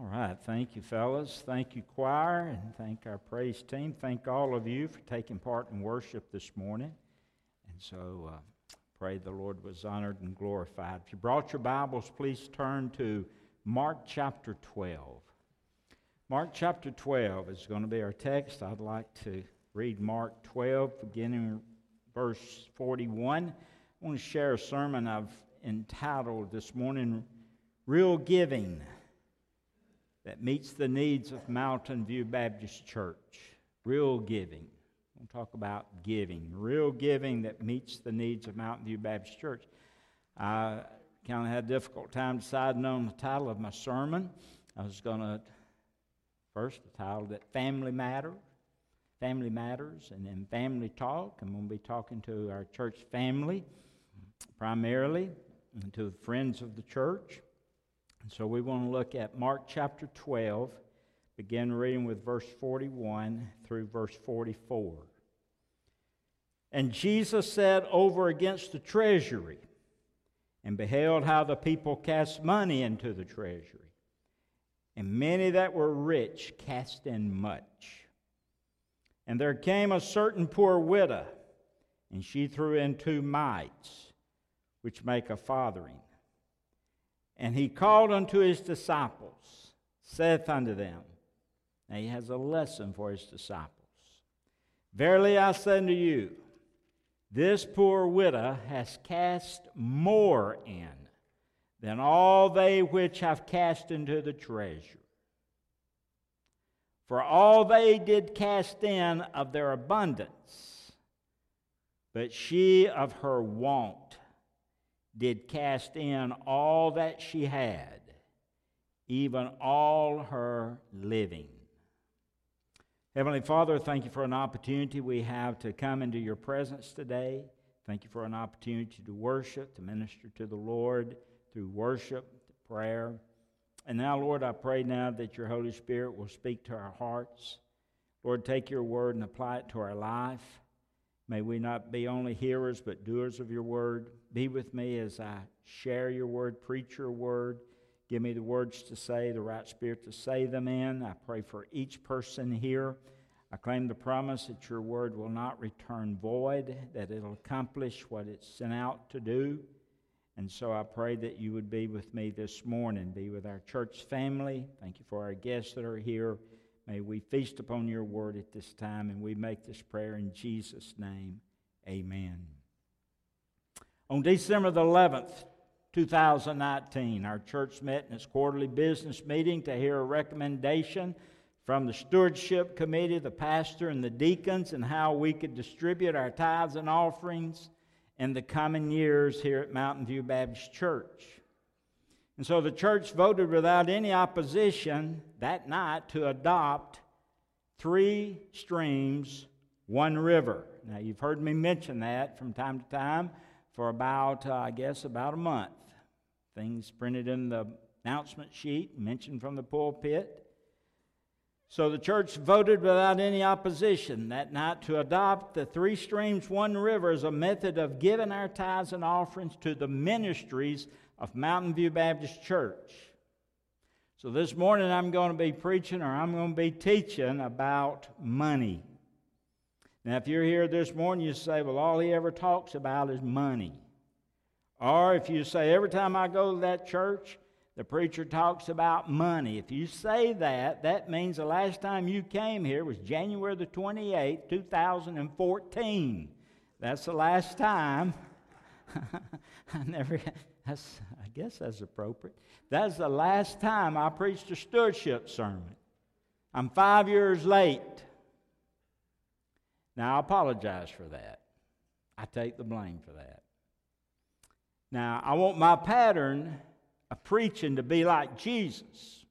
All right, thank you, fellas. Thank you, choir, and thank our praise team. Thank all of you for taking part in worship this morning. And so pray the Lord was honored and glorified. If you brought your Bibles, please turn to Mark chapter 12. Mark chapter 12 is going to be our text. I'd like to read Mark 12, beginning verse 41. I want to share a sermon I've entitled this morning, Real Giving, that meets the needs of Mountain View Baptist Church. Real giving. We'll talk about giving. Real giving that meets the needs of Mountain View Baptist Church. I kind of had a difficult time deciding on the title of my sermon. I was going to first title it Family Matters, and then Family Talk. I'm going to be talking to our church family primarily and to the friends of the church. And so we want to look at Mark chapter 12, begin reading with verse 41 through verse 44. And Jesus sat over against the treasury and beheld how the people cast money into the treasury. And many that were rich cast in much. And there came a certain poor widow, and she threw in 2 mites, which make a farthing. And he called unto his disciples, saith unto them, now he has a lesson for his disciples. Verily I say unto you, this poor widow has cast more in than all they which have cast into the treasury. For all they did cast in of their abundance, but she of her want did cast in all that she had, even all her living. Heavenly Father, thank you for an opportunity we have to come into your presence today. Thank you for an opportunity to worship, to minister to the Lord through worship, to prayer. And now, Lord, I pray now that your Holy Spirit will speak to our hearts. Lord, take your word and apply it to our life. May we not be only hearers, but doers of your word. Be with me as I share your word, preach your word. Give me the words to say, the right spirit to say them in. I pray for each person here. I claim the promise that your word will not return void, that it'll accomplish what it's sent out to do. And so I pray that you would be with me this morning, be with our church family. Thank you for our guests that are here. May we feast upon your word at this time, and we make this prayer in Jesus' name. Amen. On December the 11th, 2019, our church met in its quarterly business meeting to hear a recommendation from the stewardship committee, the pastor, and the deacons, and how we could distribute our tithes and offerings in the coming years here at Mountain View Baptist Church. And so the church voted without any opposition that night to adopt 3 streams, 1 river. Now, you've heard me mention that from time to time for about, about a month. Things printed in the announcement sheet, mentioned from the pulpit. So the church voted without any opposition that night to adopt the 3 streams, 1 river as a method of giving our tithes and offerings to the ministries of Mountain View Baptist Church. So this morning I'm going to be preaching, or I'm going to be teaching about money. Now if you're here this morning, you say, well, all he ever talks about is money. Or if you say, every time I go to that church, the preacher talks about money. If you say that, that means the last time you came here was January the 28th, 2014. That's the last time. I guess that's appropriate. That's the last time I preached a stewardship sermon. I'm 5 years late. Now, I apologize for that. I take the blame for that. Now, I want my pattern of preaching to be like Jesus.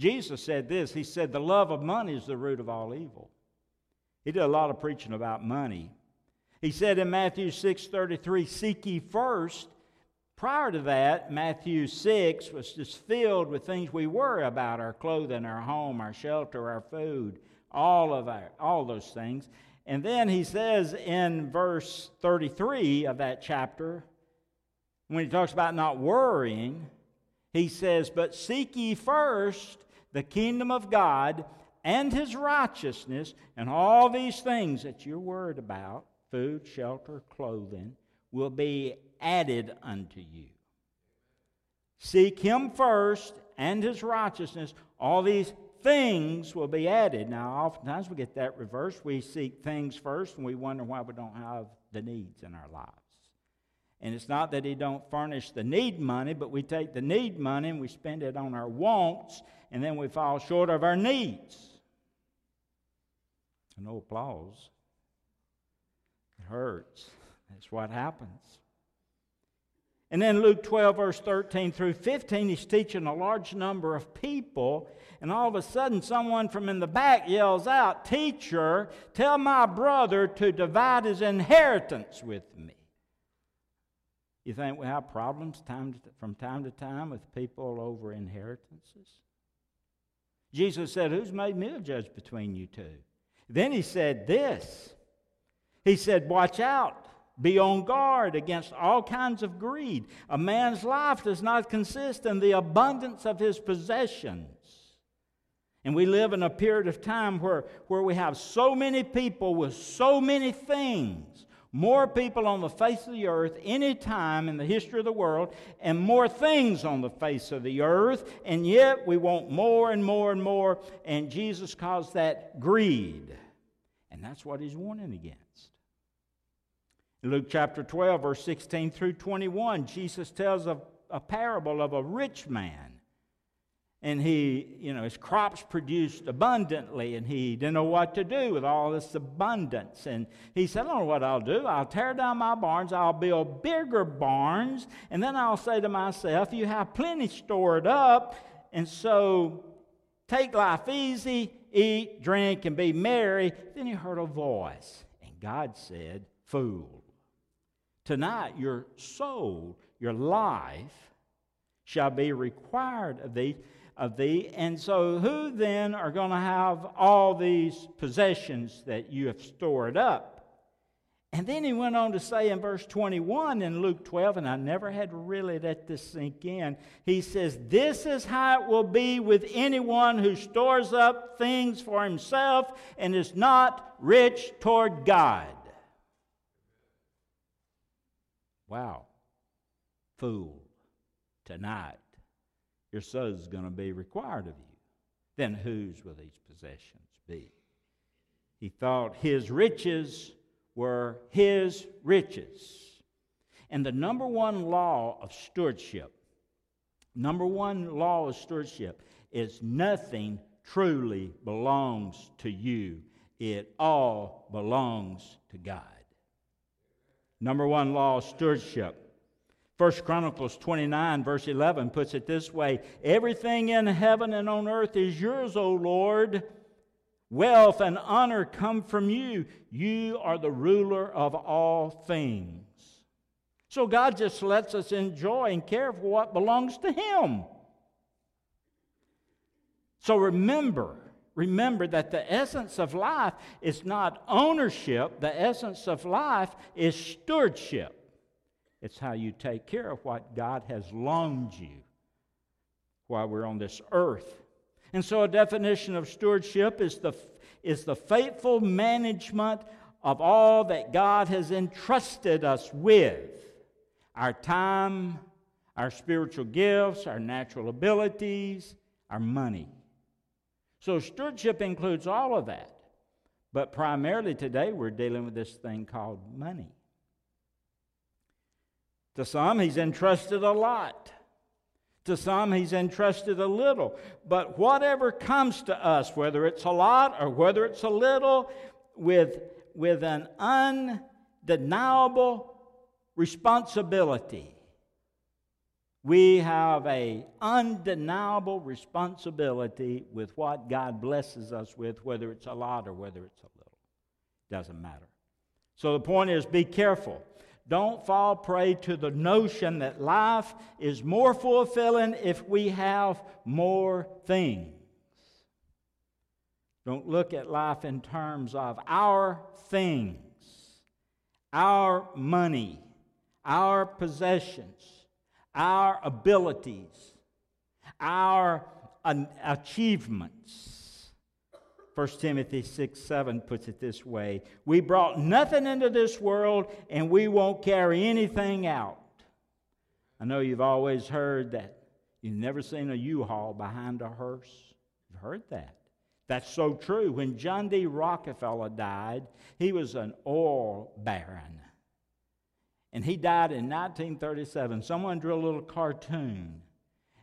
Jesus said this. He said, the love of money is the root of all evil. He did a lot of preaching about money. He said in Matthew 6:33, seek ye first. Prior to that, Matthew 6 was just filled with things we worry about, our clothing, our home, our shelter, our food, all those things. And then he says in verse 33 of that chapter, when he talks about not worrying, he says, but seek ye first the kingdom of God and his righteousness, and all these things that you're worried about, food, shelter, clothing, will be added unto you. Seek him first and his righteousness. All these things will be added. Now, oftentimes we get that reversed. We seek things first, and we wonder why we don't have the needs in our lives. And it's not that he don't furnish the need money, but we take the need money and we spend it on our wants, and then we fall short of our needs. No applause. It hurts. That's what happens. And then Luke 12, verse 13 through 15, he's teaching a large number of people, and all of a sudden someone from in the back yells out, "Teacher, tell my brother to divide his inheritance with me." You think we have problems from time to time with people over inheritances? Jesus said, "Who's made me a judge between you two?" Then he said this. He said, "Watch out. Be on guard against all kinds of greed. A man's life does not consist in the abundance of his possessions." And we live in a period of time where we have so many people with so many things. More people on the face of the earth any time in the history of the world, and more things on the face of the earth, and yet we want more and more and more, and Jesus calls that greed. And that's what he's warning against. Luke chapter 12, verse 16 through 21, Jesus tells a parable of a rich man. And he, his crops produced abundantly, and he didn't know what to do with all this abundance. And he said, "I don't know what I'll do. I'll tear down my barns. I'll build bigger barns. And then I'll say to myself, you have plenty stored up. And so take life easy, eat, drink, and be merry." Then he heard a voice, and God said, "Fool. Tonight your soul, your life, shall be required of thee. And so who then are going to have all these possessions that you have stored up?" And then he went on to say in verse 21 in Luke 12, and I never had really let this sink in, he says, "This is how it will be with anyone who stores up things for himself and is not rich toward God." Wow. "Fool. Tonight your soul is going to be required of you. Then whose will these possessions be?" He thought his riches were his riches. And the number one law of stewardship is nothing truly belongs to you. It all belongs to God. Number one law of stewardship. 1 Chronicles 29, verse 11 puts it this way, "Everything in heaven and on earth is yours, O Lord. Wealth and honor come from you. You are the ruler of all things." So God just lets us enjoy and care for what belongs to him. So remember that the essence of life is not ownership. The essence of life is stewardship. It's how you take care of what God has loaned you while we're on this earth. And so a definition of stewardship is the faithful management of all that God has entrusted us with. Our time, our spiritual gifts, our natural abilities, our money. So stewardship includes all of that. But primarily today we're dealing with this thing called money. To some, he's entrusted a lot. To some, he's entrusted a little. But whatever comes to us, whether it's a lot or whether it's a little, with an undeniable responsibility. We have an undeniable responsibility with what God blesses us with, whether it's a lot or whether it's a little. Doesn't matter. So the point is, be careful. Don't fall prey to the notion that life is more fulfilling if we have more things. Don't look at life in terms of our things, our money, our possessions, our abilities, our achievements. 1 Timothy 6:7 puts it this way: we brought nothing into this world, and we won't carry anything out. I know you've always heard that you've never seen a U-Haul behind a hearse. You've heard that. That's so true. When John D. Rockefeller died, he was an oil baron. And he died in 1937. Someone drew a little cartoon,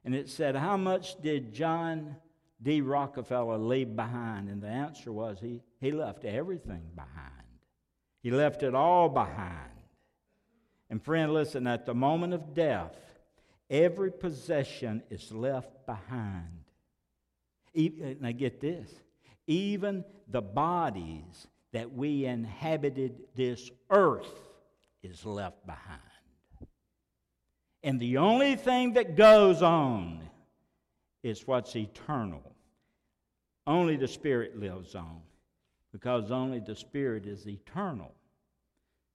and it said, how much did John D. Rockefeller leave behind? And the answer was he left everything behind. He left it all behind. And friend, listen, at the moment of death, every possession is left behind. Now get this, even the bodies that we inhabited this earth is left behind. And the only thing that goes on is what's eternal. Only the spirit lives on, because only the spirit is eternal.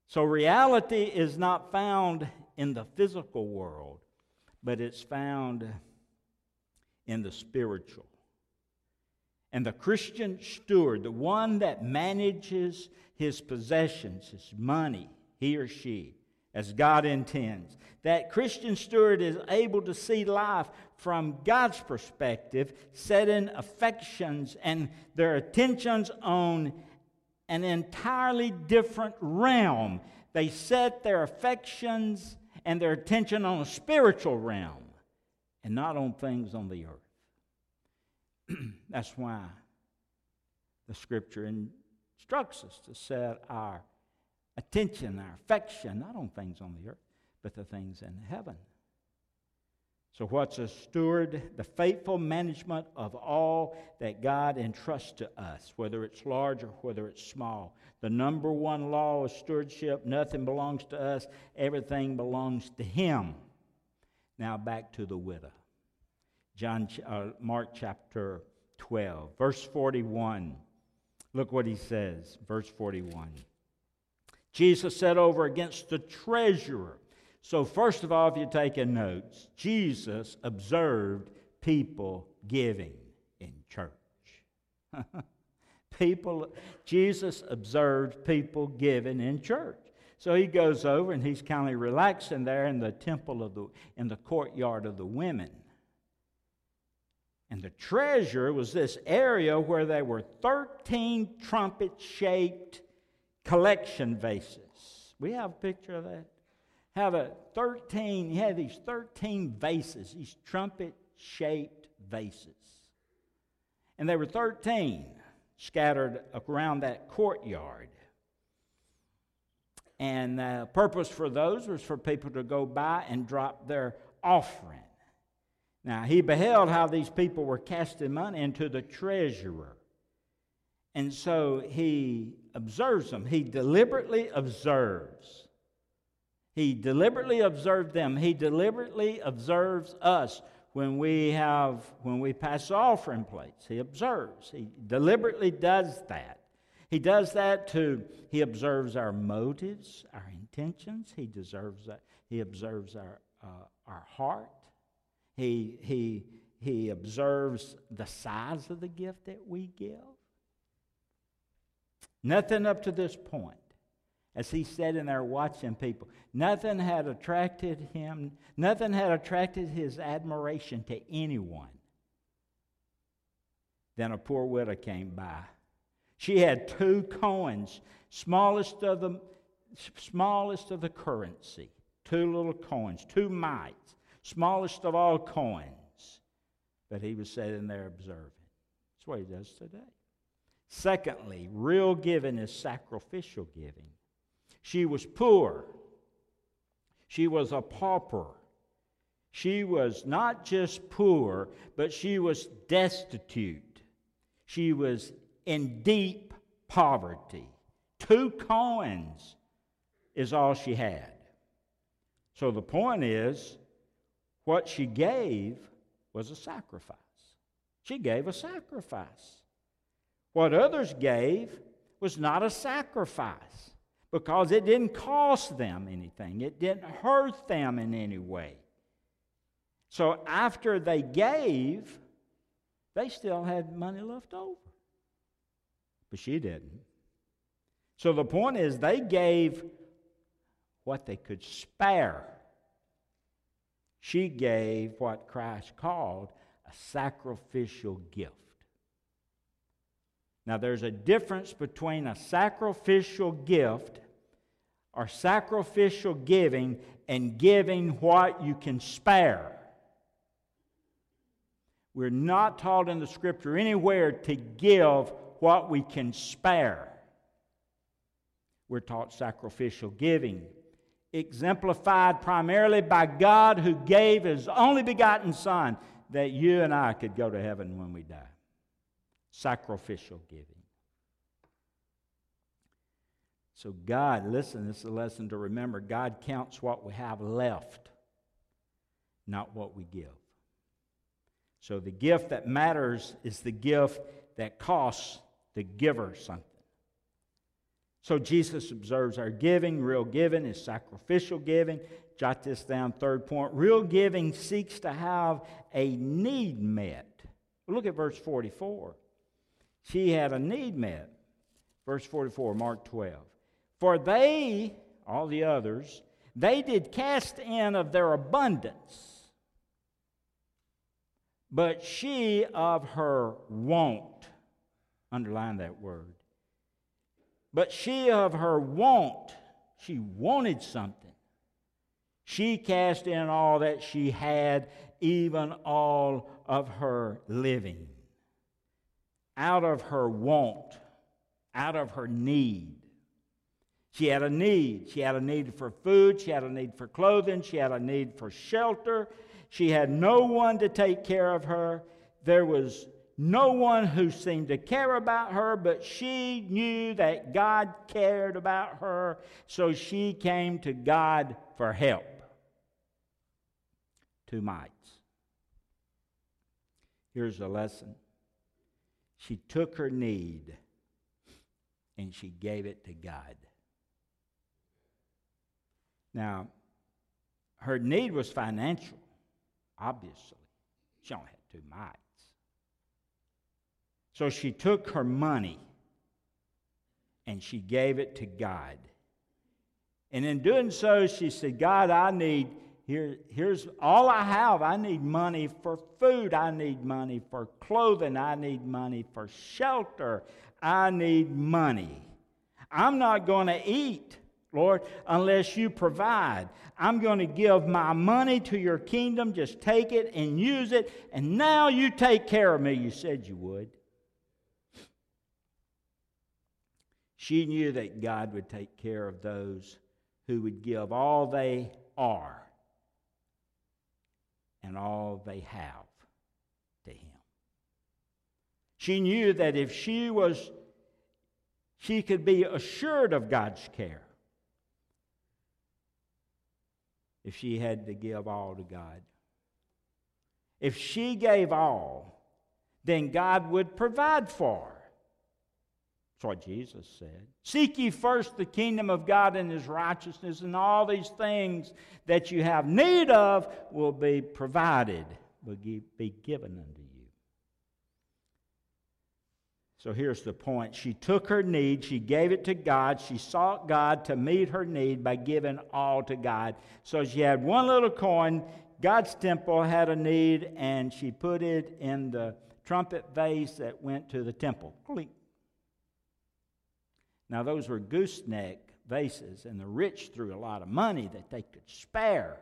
So reality is not found in the physical world, but it's found in the spiritual. And the Christian steward, the one that manages his possessions, his money, he or she, as God intends, that Christian steward is able to see life from God's perspective, setting affections and their attentions on an entirely different realm. They set their affections and their attention on a spiritual realm and not on things on the earth. That's why the Scripture instructs us to set our attention, our affection, not on things on the earth, but the things in heaven. So what's a steward? The faithful management of all that God entrusts to us, whether it's large or whether it's small. The number one law of stewardship: nothing belongs to us, everything belongs to Him. Now back to the widow. Mark chapter 12, verse 41. Look what he says, verse 41. Jesus set over against the treasurer. So first of all, if you're taking notes, Jesus observed people giving in church. Jesus observed people giving in church. So he goes over and he's kind of relaxing there in the temple in the courtyard of the women. And the treasure was this area where there were 13 trumpet-shaped collection vases. We have a picture of that. He had these 13 vases, these trumpet-shaped vases. And there were 13 scattered around that courtyard. And the purpose for those was for people to go by and drop their offering. Now, he beheld how these people were casting money into the treasurer. And so he observes them. He deliberately observed them. He deliberately observes us when we pass the offering plates. He observes. He deliberately does that. He does that he observes our motives, our intentions. He observes our heart. He observes the size of the gift that we give. Nothing up to this point, as he sat in there watching people, nothing had attracted his admiration to anyone. Then a poor widow came by. She had 2 coins, smallest of the currency, 2 little coins, 2 mites. Smallest of all coins, but he was sitting there observing. That's what he does today. Secondly, real giving is sacrificial giving. She was poor. She was a pauper. She was not just poor, but she was destitute. She was in deep poverty. 2 coins is all she had. So the point is, what she gave was a sacrifice. She gave a sacrifice. What others gave was not a sacrifice, because it didn't cost them anything. It didn't hurt them in any way. So after they gave, They still had money left over. But she didn't. So the point is, they gave what they could spare. She gave what Christ called a sacrificial gift. Now, there's a difference between a sacrificial gift or sacrificial giving and giving what you can spare. We're not taught in the Scripture anywhere to give what we can spare. We're taught sacrificial giving, exemplified primarily by God who gave His only begotten Son that you and I could go to heaven when we die. Sacrificial giving. So God, listen, this is a lesson to remember. God counts what we have left, not what we give. So the gift that matters is the gift that costs the giver something. So Jesus observes our giving. Real giving is sacrificial giving. Jot this down, third point. Real giving seeks to have a need met. Look at verse 44. She had a need met. Verse 44, Mark 12. For they, all the others, they did cast in of their abundance, but she of her want. Underline that word. But she of her want, she wanted something. She cast in all that she had, even all of her living. Out of her want, out of her need. She had a need. She had a need for food. She had a need for clothing. She had a need for shelter. She had no one to take care of her. There was no one who seemed to care about her, but she knew that God cared about her, so she came to God for help. 2 mites. Here's a lesson. She took her need and she gave it to God. Now, her need was financial. Obviously, she only had 2 mites. So she took her money and she gave it to God. And in doing so, she said, God, I need, here's all I have. I need money for food. I need money for clothing. I need money for shelter. I need money. I'm not going to eat, Lord, unless you provide. I'm going to give my money to your kingdom. Just take it and use it. And now you take care of me. You said you would. She knew that God would take care of those who would give all they are and all they have to Him. She knew that if she could be assured of God's care, if she had to give all to God. If she gave all, then God would provide for her. That's what Jesus said. Seek ye first the kingdom of God and His righteousness, and all these things that you have need of will be provided, will be given unto you. So here's the point. She took her need, she gave it to God, she sought God to meet her need by giving all to God. So she had one little coin, God's temple had a need, and she put it in the trumpet vase that went to the temple. Clink. Now those were gooseneck vases, and the rich threw a lot of money that they could spare.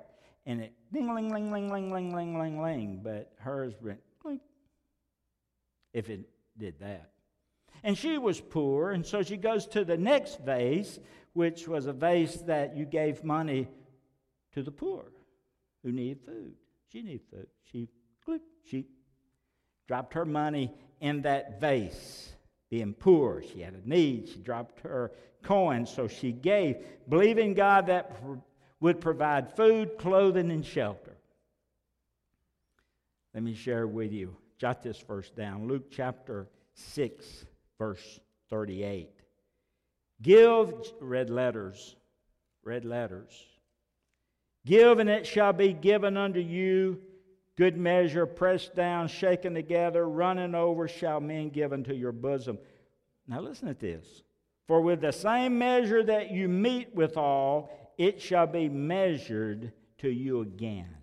And it ding-ling-ling-ling-ling-ling-ling-ling-ling, but hers went clink, if it did that. And she was poor, and so she goes to the next vase, which was a vase that you gave money to the poor who needed food. She needed food. She dropped her money in that vase. Being poor, she had a need. She dropped her coin, so she gave, believing God that would provide food, clothing, and shelter. Let me share with you. Jot this verse down. Luke chapter 6, verse 38. Give, red letters. Give, and it shall be given unto you Good measure, pressed down, shaken together, running over, shall men give unto your bosom. Now listen to this. For with the same measure that you meet withal, it shall be measured to you again.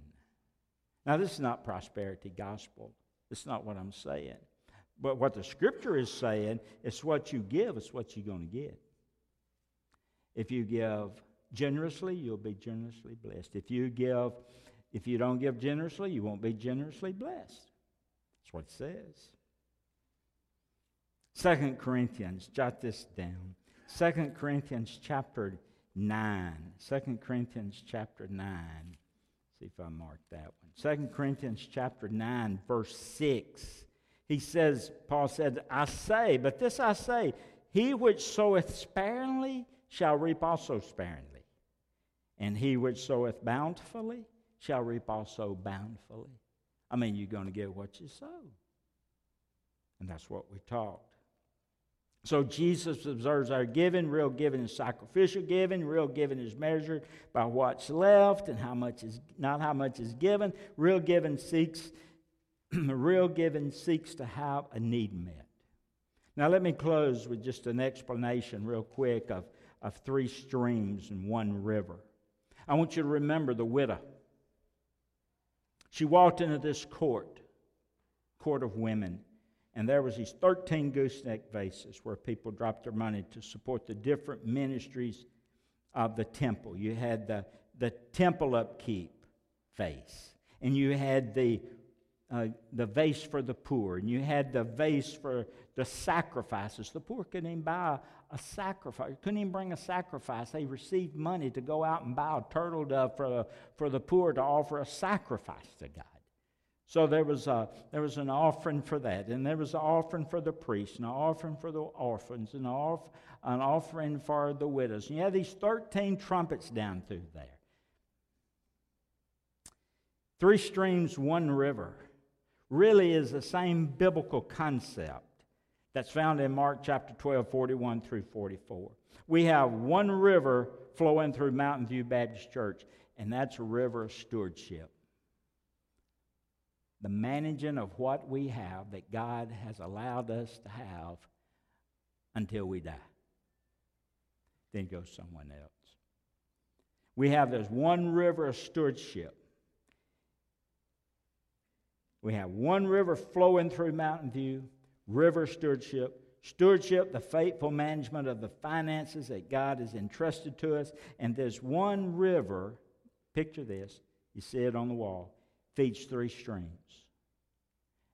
Now this is not prosperity gospel. It's not what I'm saying. But what the scripture is saying is what you give is what you're going to get. If you give generously, you'll be generously blessed. If you don't give generously, you won't be generously blessed. That's what it says. 2 Corinthians, jot this down. 2 Corinthians chapter 9. 2 Corinthians chapter 9. See if I marked that one. 2 Corinthians chapter 9, verse 6. He says, Paul said, I say, but this I say, he which soweth sparingly shall reap also sparingly, and he which soweth bountifully shall reap also bountifully. I mean, you're going to get what you sow. And that's what we taught. So Jesus observes our giving. Real giving is sacrificial giving. Real giving is measured by what's left and how much is not how much is given. Real giving seeks to have a need met. Now let me close with just an explanation real quick of three streams and one river. I want you to remember the widow. She walked into this court of women, and there was these 13 gooseneck vases where people dropped their money to support the different ministries of the temple. You had the temple upkeep vase, and you had the vase for the poor, and you had the vase for the sacrifices. The poor couldn't even buy a sacrifice, couldn't even bring a sacrifice. They received money to go out and buy a turtle dove for the poor to offer a sacrifice to God. So there was an offering for that, and there was an offering for the priests, and an offering for the orphans, and an offering for the widows. And you had these 13 trumpets down through there. Three streams, one river. Really is the same biblical concept that's found in Mark chapter 12, 41 through 44. We have one river flowing through Mountain View Baptist Church, and that's a river of stewardship. The managing of what we have that God has allowed us to have until we die. Then goes someone else. We have this one river of stewardship. We have one river flowing through Mountain View, river stewardship. Stewardship, the faithful management of the finances that God has entrusted to us. And this one river, picture this, you see it on the wall, feeds three streams.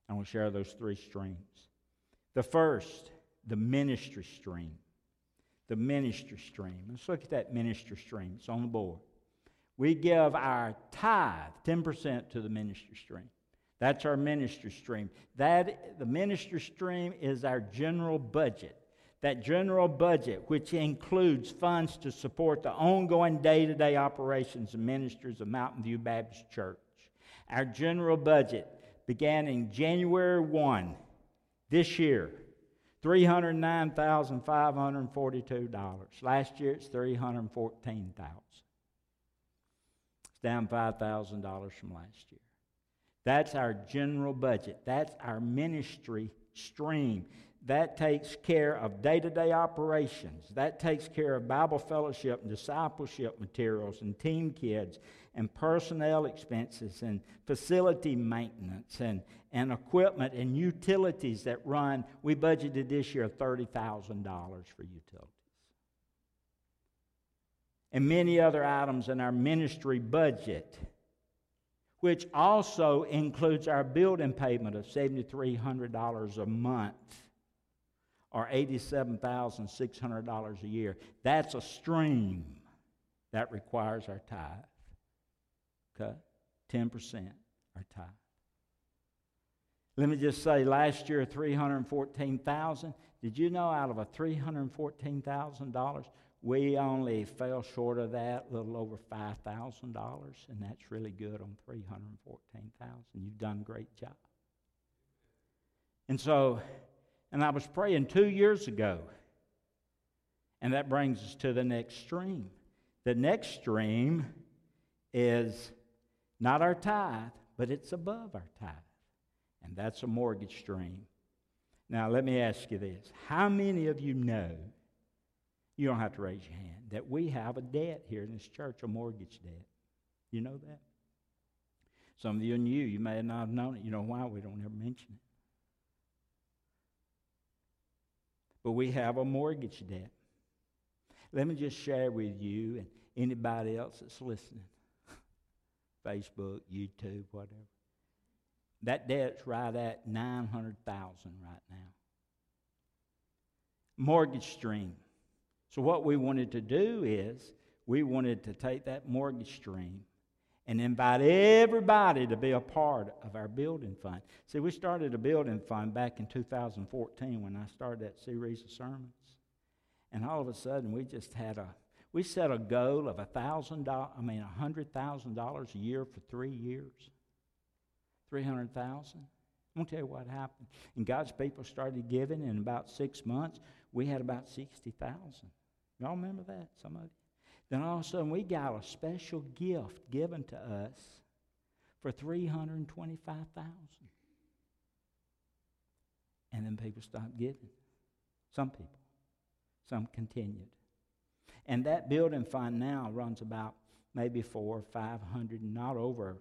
And we'll share those three streams. The first, the ministry stream. The ministry stream. Let's look at that ministry stream. It's on the board. We give our tithe, 10%, to the ministry stream. That's our ministry stream. The ministry stream is our general budget. That general budget, which includes funds to support the ongoing day-to-day operations and ministries of Mountain View Baptist Church. Our general budget began in January 1 this year, $309,542. Last year, it's $314,000. It's down $5,000 from last year. That's our general budget. That's our ministry stream. That takes care of day-to-day operations. That takes care of Bible fellowship and discipleship materials and team kids and personnel expenses and facility maintenance and equipment and utilities that run. We budgeted this year $30,000 for utilities. And many other items in our ministry budget, which also includes our building payment of $7,300 a month or $87,600 a year. That's a stream that requires our tithe. Okay? 10% our tithe. Let me just say, last year, $314,000. Did you know out of a $314,000, we only fell short of that, a little over $5,000, and that's really good on $314,000. You've done a great job. And I was praying 2 years ago, and that brings us to the next stream. The next stream is not our tithe, but it's above our tithe. And that's a mortgage stream. Now, let me ask you this. How many of you know, you don't have to raise your hand, that we have a debt here in this church, a mortgage debt? You know that? Some of you knew. You may not have known it. You know why we don't ever mention it. But we have a mortgage debt. Let me just share with you and anybody else that's listening, Facebook, YouTube, whatever. That debt's right at $900,000 right now. Mortgage stream. So what we wanted to do is we wanted to take that mortgage stream and invite everybody to be a part of our building fund. See, we started a building fund back in 2014 when I started that series of sermons. And all of a sudden, we just had we set a goal of $100,000 a year for 3 years. 300,000. I'm going to tell you what happened. And God's people started giving, and in about 6 months, we had about 60,000. Y'all remember that, some of you? Then all of a sudden, we got a special gift given to us for $325,000. And then people stopped giving. Some people. Some continued. And that building fund now runs about maybe 400 or 500, not over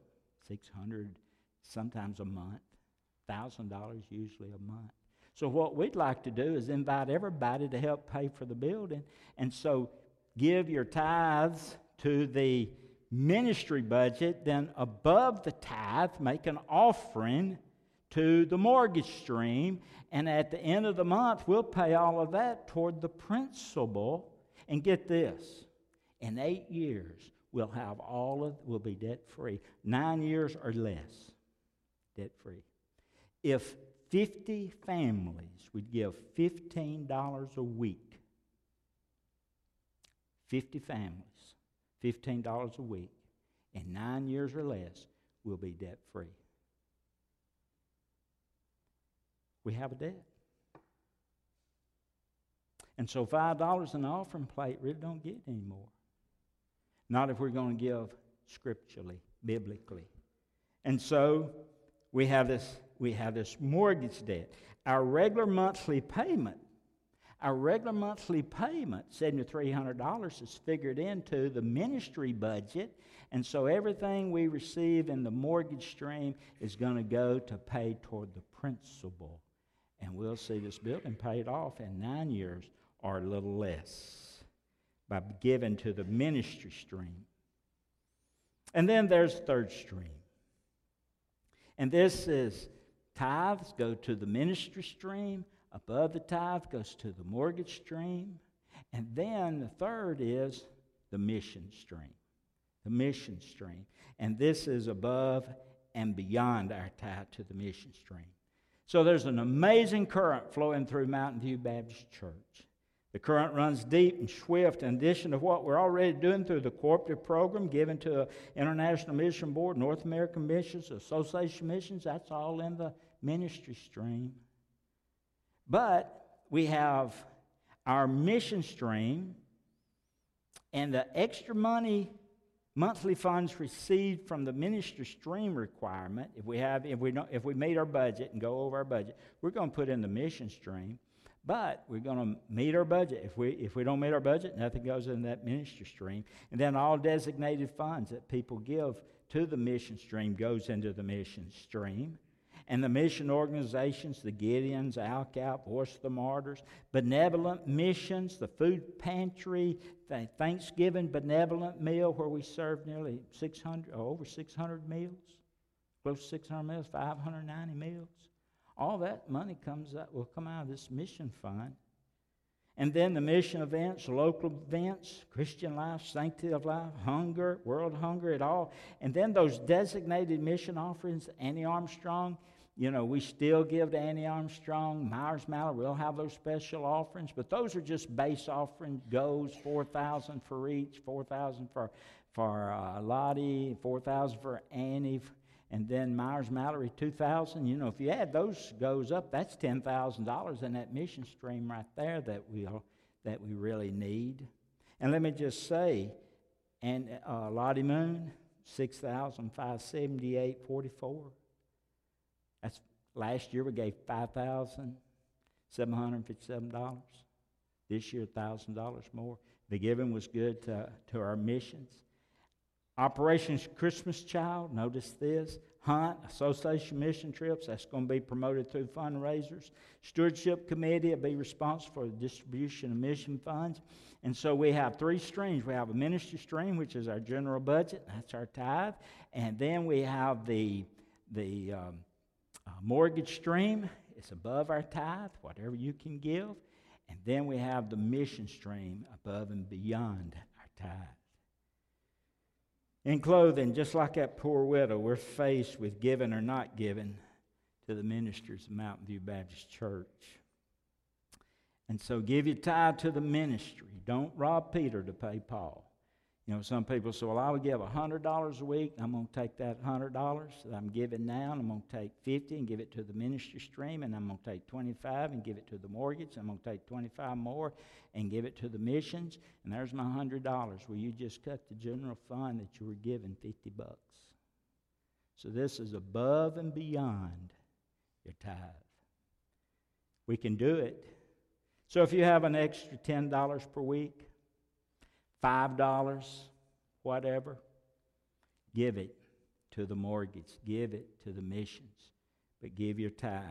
600, sometimes a month, $1,000 usually a month. So what we'd like to do is invite everybody to help pay for the building. And so give your tithes to the ministry budget, then above the tithe, make an offering to the mortgage stream, and at the end of the month, we'll pay all of that toward the principal. And get this, in 8 years, we'll have we'll be debt-free. 9 years or less, debt-free. If 50 families would give $15 a week, 50 families, $15 a week, in 9 years or less, we'll be debt-free. We have a debt. And so $5 in the offering plate really don't get anymore. Not if we're going to give scripturally, biblically. And so we have this mortgage debt. Our regular monthly payment, $700 to $300, is figured into the ministry budget. And so everything we receive in the mortgage stream is going to go to pay toward the principal. And we'll see this building paid off in 9 years. Or a little less by giving to the ministry stream. And then there's the third stream. And this is tithes go to the ministry stream. Above the tithe goes to the mortgage stream. And then the third is the mission stream. The mission stream. And this is above and beyond our tithe to the mission stream. So there's an amazing current flowing through Mountain View Baptist Church. The current runs deep and swift. In addition to what we're already doing through the cooperative program, given to the International Mission Board, North American Missions, Association Missions, that's all in the ministry stream. But we have our mission stream, and the extra money, monthly funds received from the ministry stream requirement, if we meet our budget and go over our budget, we're going to put in the mission stream. But we're going to meet our budget. If we don't meet our budget, nothing goes in that ministry stream. And then all designated funds that people give to the mission stream goes into the mission stream. And the mission organizations, the Gideons, AlCalp, Voice of the Martyrs, benevolent missions, the food pantry, the Thanksgiving benevolent meal where we serve nearly 600 or over 600 meals, close to 600 meals, 590 meals. All that money will come out of this mission fund. And then the mission events, local events, Christian life, sanctity of life, hunger, world hunger, it all. And then those designated mission offerings, Annie Armstrong, we still give to Annie Armstrong, Myers Mallory, we'll have those special offerings. But those are just base offering goals, 4,000 for each, 4,000 for Lottie, 4,000 for Annie, and then Myers Mallory, 2,000. If you add those goes up, that's $10,000 in that mission stream right there that we really need. And let me just say, and Lottie Moon, $6,578.44. That's last year we gave $5,757. This year, $1,000 more. The giving was good to our missions. Operation Christmas Child, notice this. Hunt, association mission trips, that's going to be promoted through fundraisers. Stewardship committee will be responsible for the distribution of mission funds. And so we have three streams. We have a ministry stream, which is our general budget. That's our tithe. And then we have the mortgage stream. It's above our tithe, whatever you can give. And then we have the mission stream above and beyond our tithe. In clothing, just like that poor widow, we're faced with giving or not giving to the ministers of Mountain View Baptist Church. And so give your tithe to the ministry. Don't rob Peter to pay Paul. You know, some people say, well, I would give $100 a week. I'm going to take that $100 that I'm giving now, and I'm going to take $50 and give it to the ministry stream, and I'm going to take $25 and give it to the mortgage. I'm going to take $25 more and give it to the missions, and there's my $100. Well, you just cut the general fund that you were given, $50. So this is above and beyond your tithe. We can do it. So if you have an extra $10 per week, $5, whatever, give it to the mortgage, give it to the missions, but give your tithe.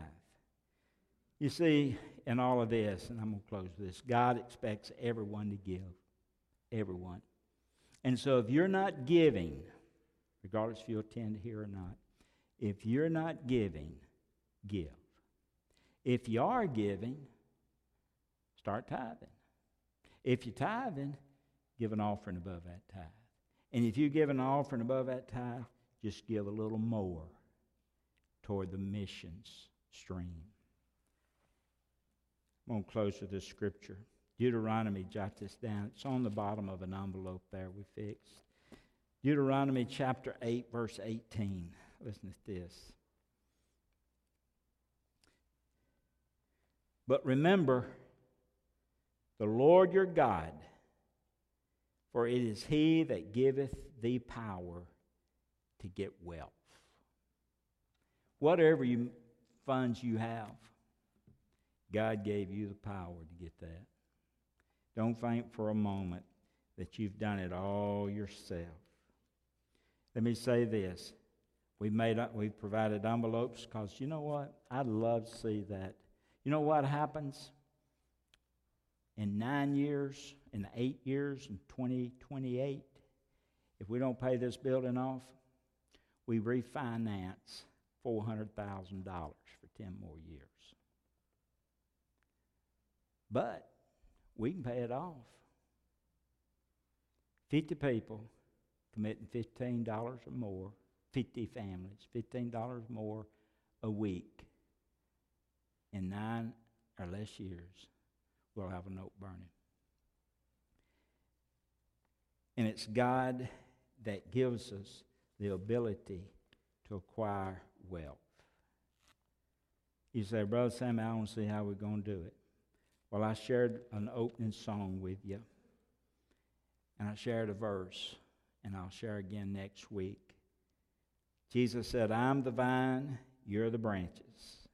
You see, in all of this, and I'm going to close with this, God expects everyone to give, everyone. And so if you're not giving, regardless if you attend here or not, if you're not giving, give. If you are giving, start tithing. If you're tithing, give an offering above that tithe. And if you give an offering above that tithe, just give a little more toward the missions stream. I'm going to close with this scripture. Deuteronomy, jot this down. It's on the bottom of an envelope there we fixed. Deuteronomy chapter 8, verse 18. Listen to this. But remember, the Lord your God, for it is he that giveth thee power to get wealth. Whatever funds you have, God gave you the power to get that. Don't think for a moment that you've done it all yourself. Let me say this. We've provided envelopes because, you know what? I'd love to see that. You know what happens? In 9 years, in 8 years, in 2028, if we don't pay this building off, we refinance $400,000 for 10 more years. But we can pay it off. 50 people committing $15 or more, 50 families, $15 more a week in 9 or less years. We'll have a note burning. And it's God that gives us the ability to acquire wealth. You say, Brother Sam, I don't see how we're going to do it. Well, I shared an opening song with you, and I shared a verse, and I'll share again next week. Jesus said, I'm the vine, you're the branches.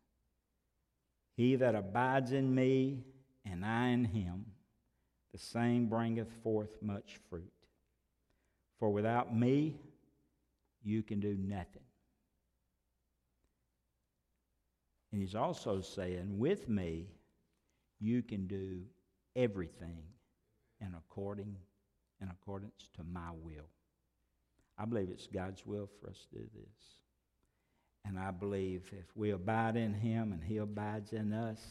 He that abides in me, and I in him, the same bringeth forth much fruit. For without me, you can do nothing. And he's also saying, with me, you can do everything in accordance to my will. I believe it's God's will for us to do this. And I believe if we abide in him and he abides in us,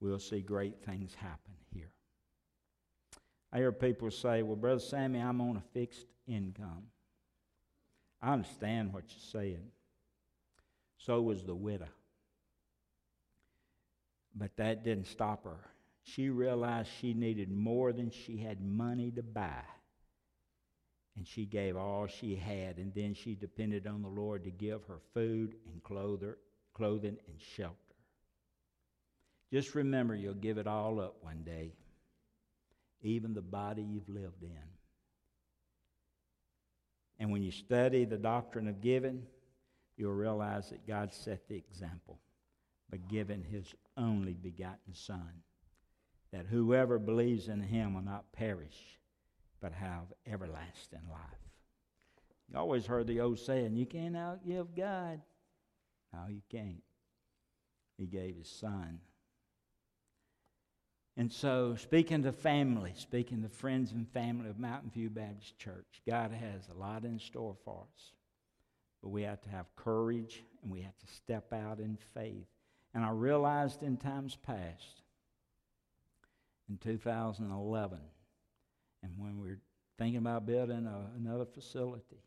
we'll see great things happen here. I hear people say, well, Brother Sammy, I'm on a fixed income. I understand what you're saying. So was the widow. But that didn't stop her. She realized she needed more than she had money to buy. And she gave all she had, and then she depended on the Lord to give her food and clothing and shelter. Just remember, you'll give it all up one day, even the body you've lived in. And when you study the doctrine of giving, you'll realize that God set the example by giving His only begotten Son, that whoever believes in Him will not perish, but have everlasting life. You always heard the old saying, you can't outgive God. No, you can't. He gave His Son. And so, speaking to family, speaking to friends and family of Mountain View Baptist Church, God has a lot in store for us. But we have to have courage, and we have to step out in faith. And I realized in times past, in 2011, and when we're thinking about building another facility,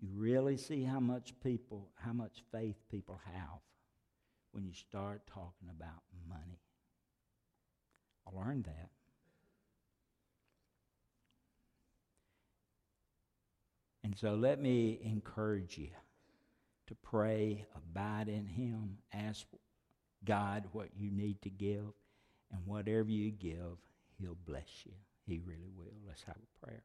you really see how much faith people have when you start talking about money. I learned that. And so let me encourage you to pray, abide in Him, ask God what you need to give, and whatever you give, He'll bless you. He really will. Let's have a prayer.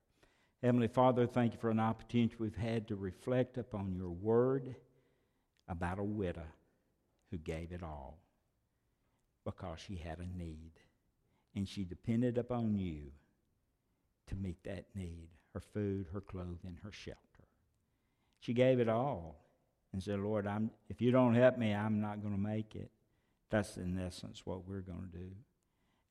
Heavenly Father, thank you for an opportunity we've had to reflect upon your word about a widow who gave it all because she had a need, and she depended upon you to meet that need, her food, her clothing, her shelter. She gave it all and said, Lord, if you don't help me, I'm not going to make it. That's in essence what we're going to do.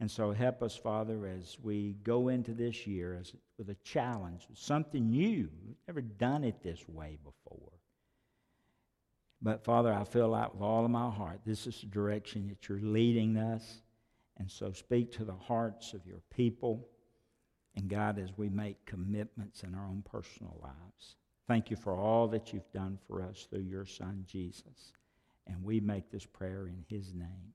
And so help us, Father, as we go into this year with a challenge, something new. We've never done it this way before. But, Father, I feel like with all of my heart, this is the direction that you're leading us. And so speak to the hearts of your people. And, God, as we make commitments in our own personal lives, thank you for all that you've done for us through your Son, Jesus. And we make this prayer in His name.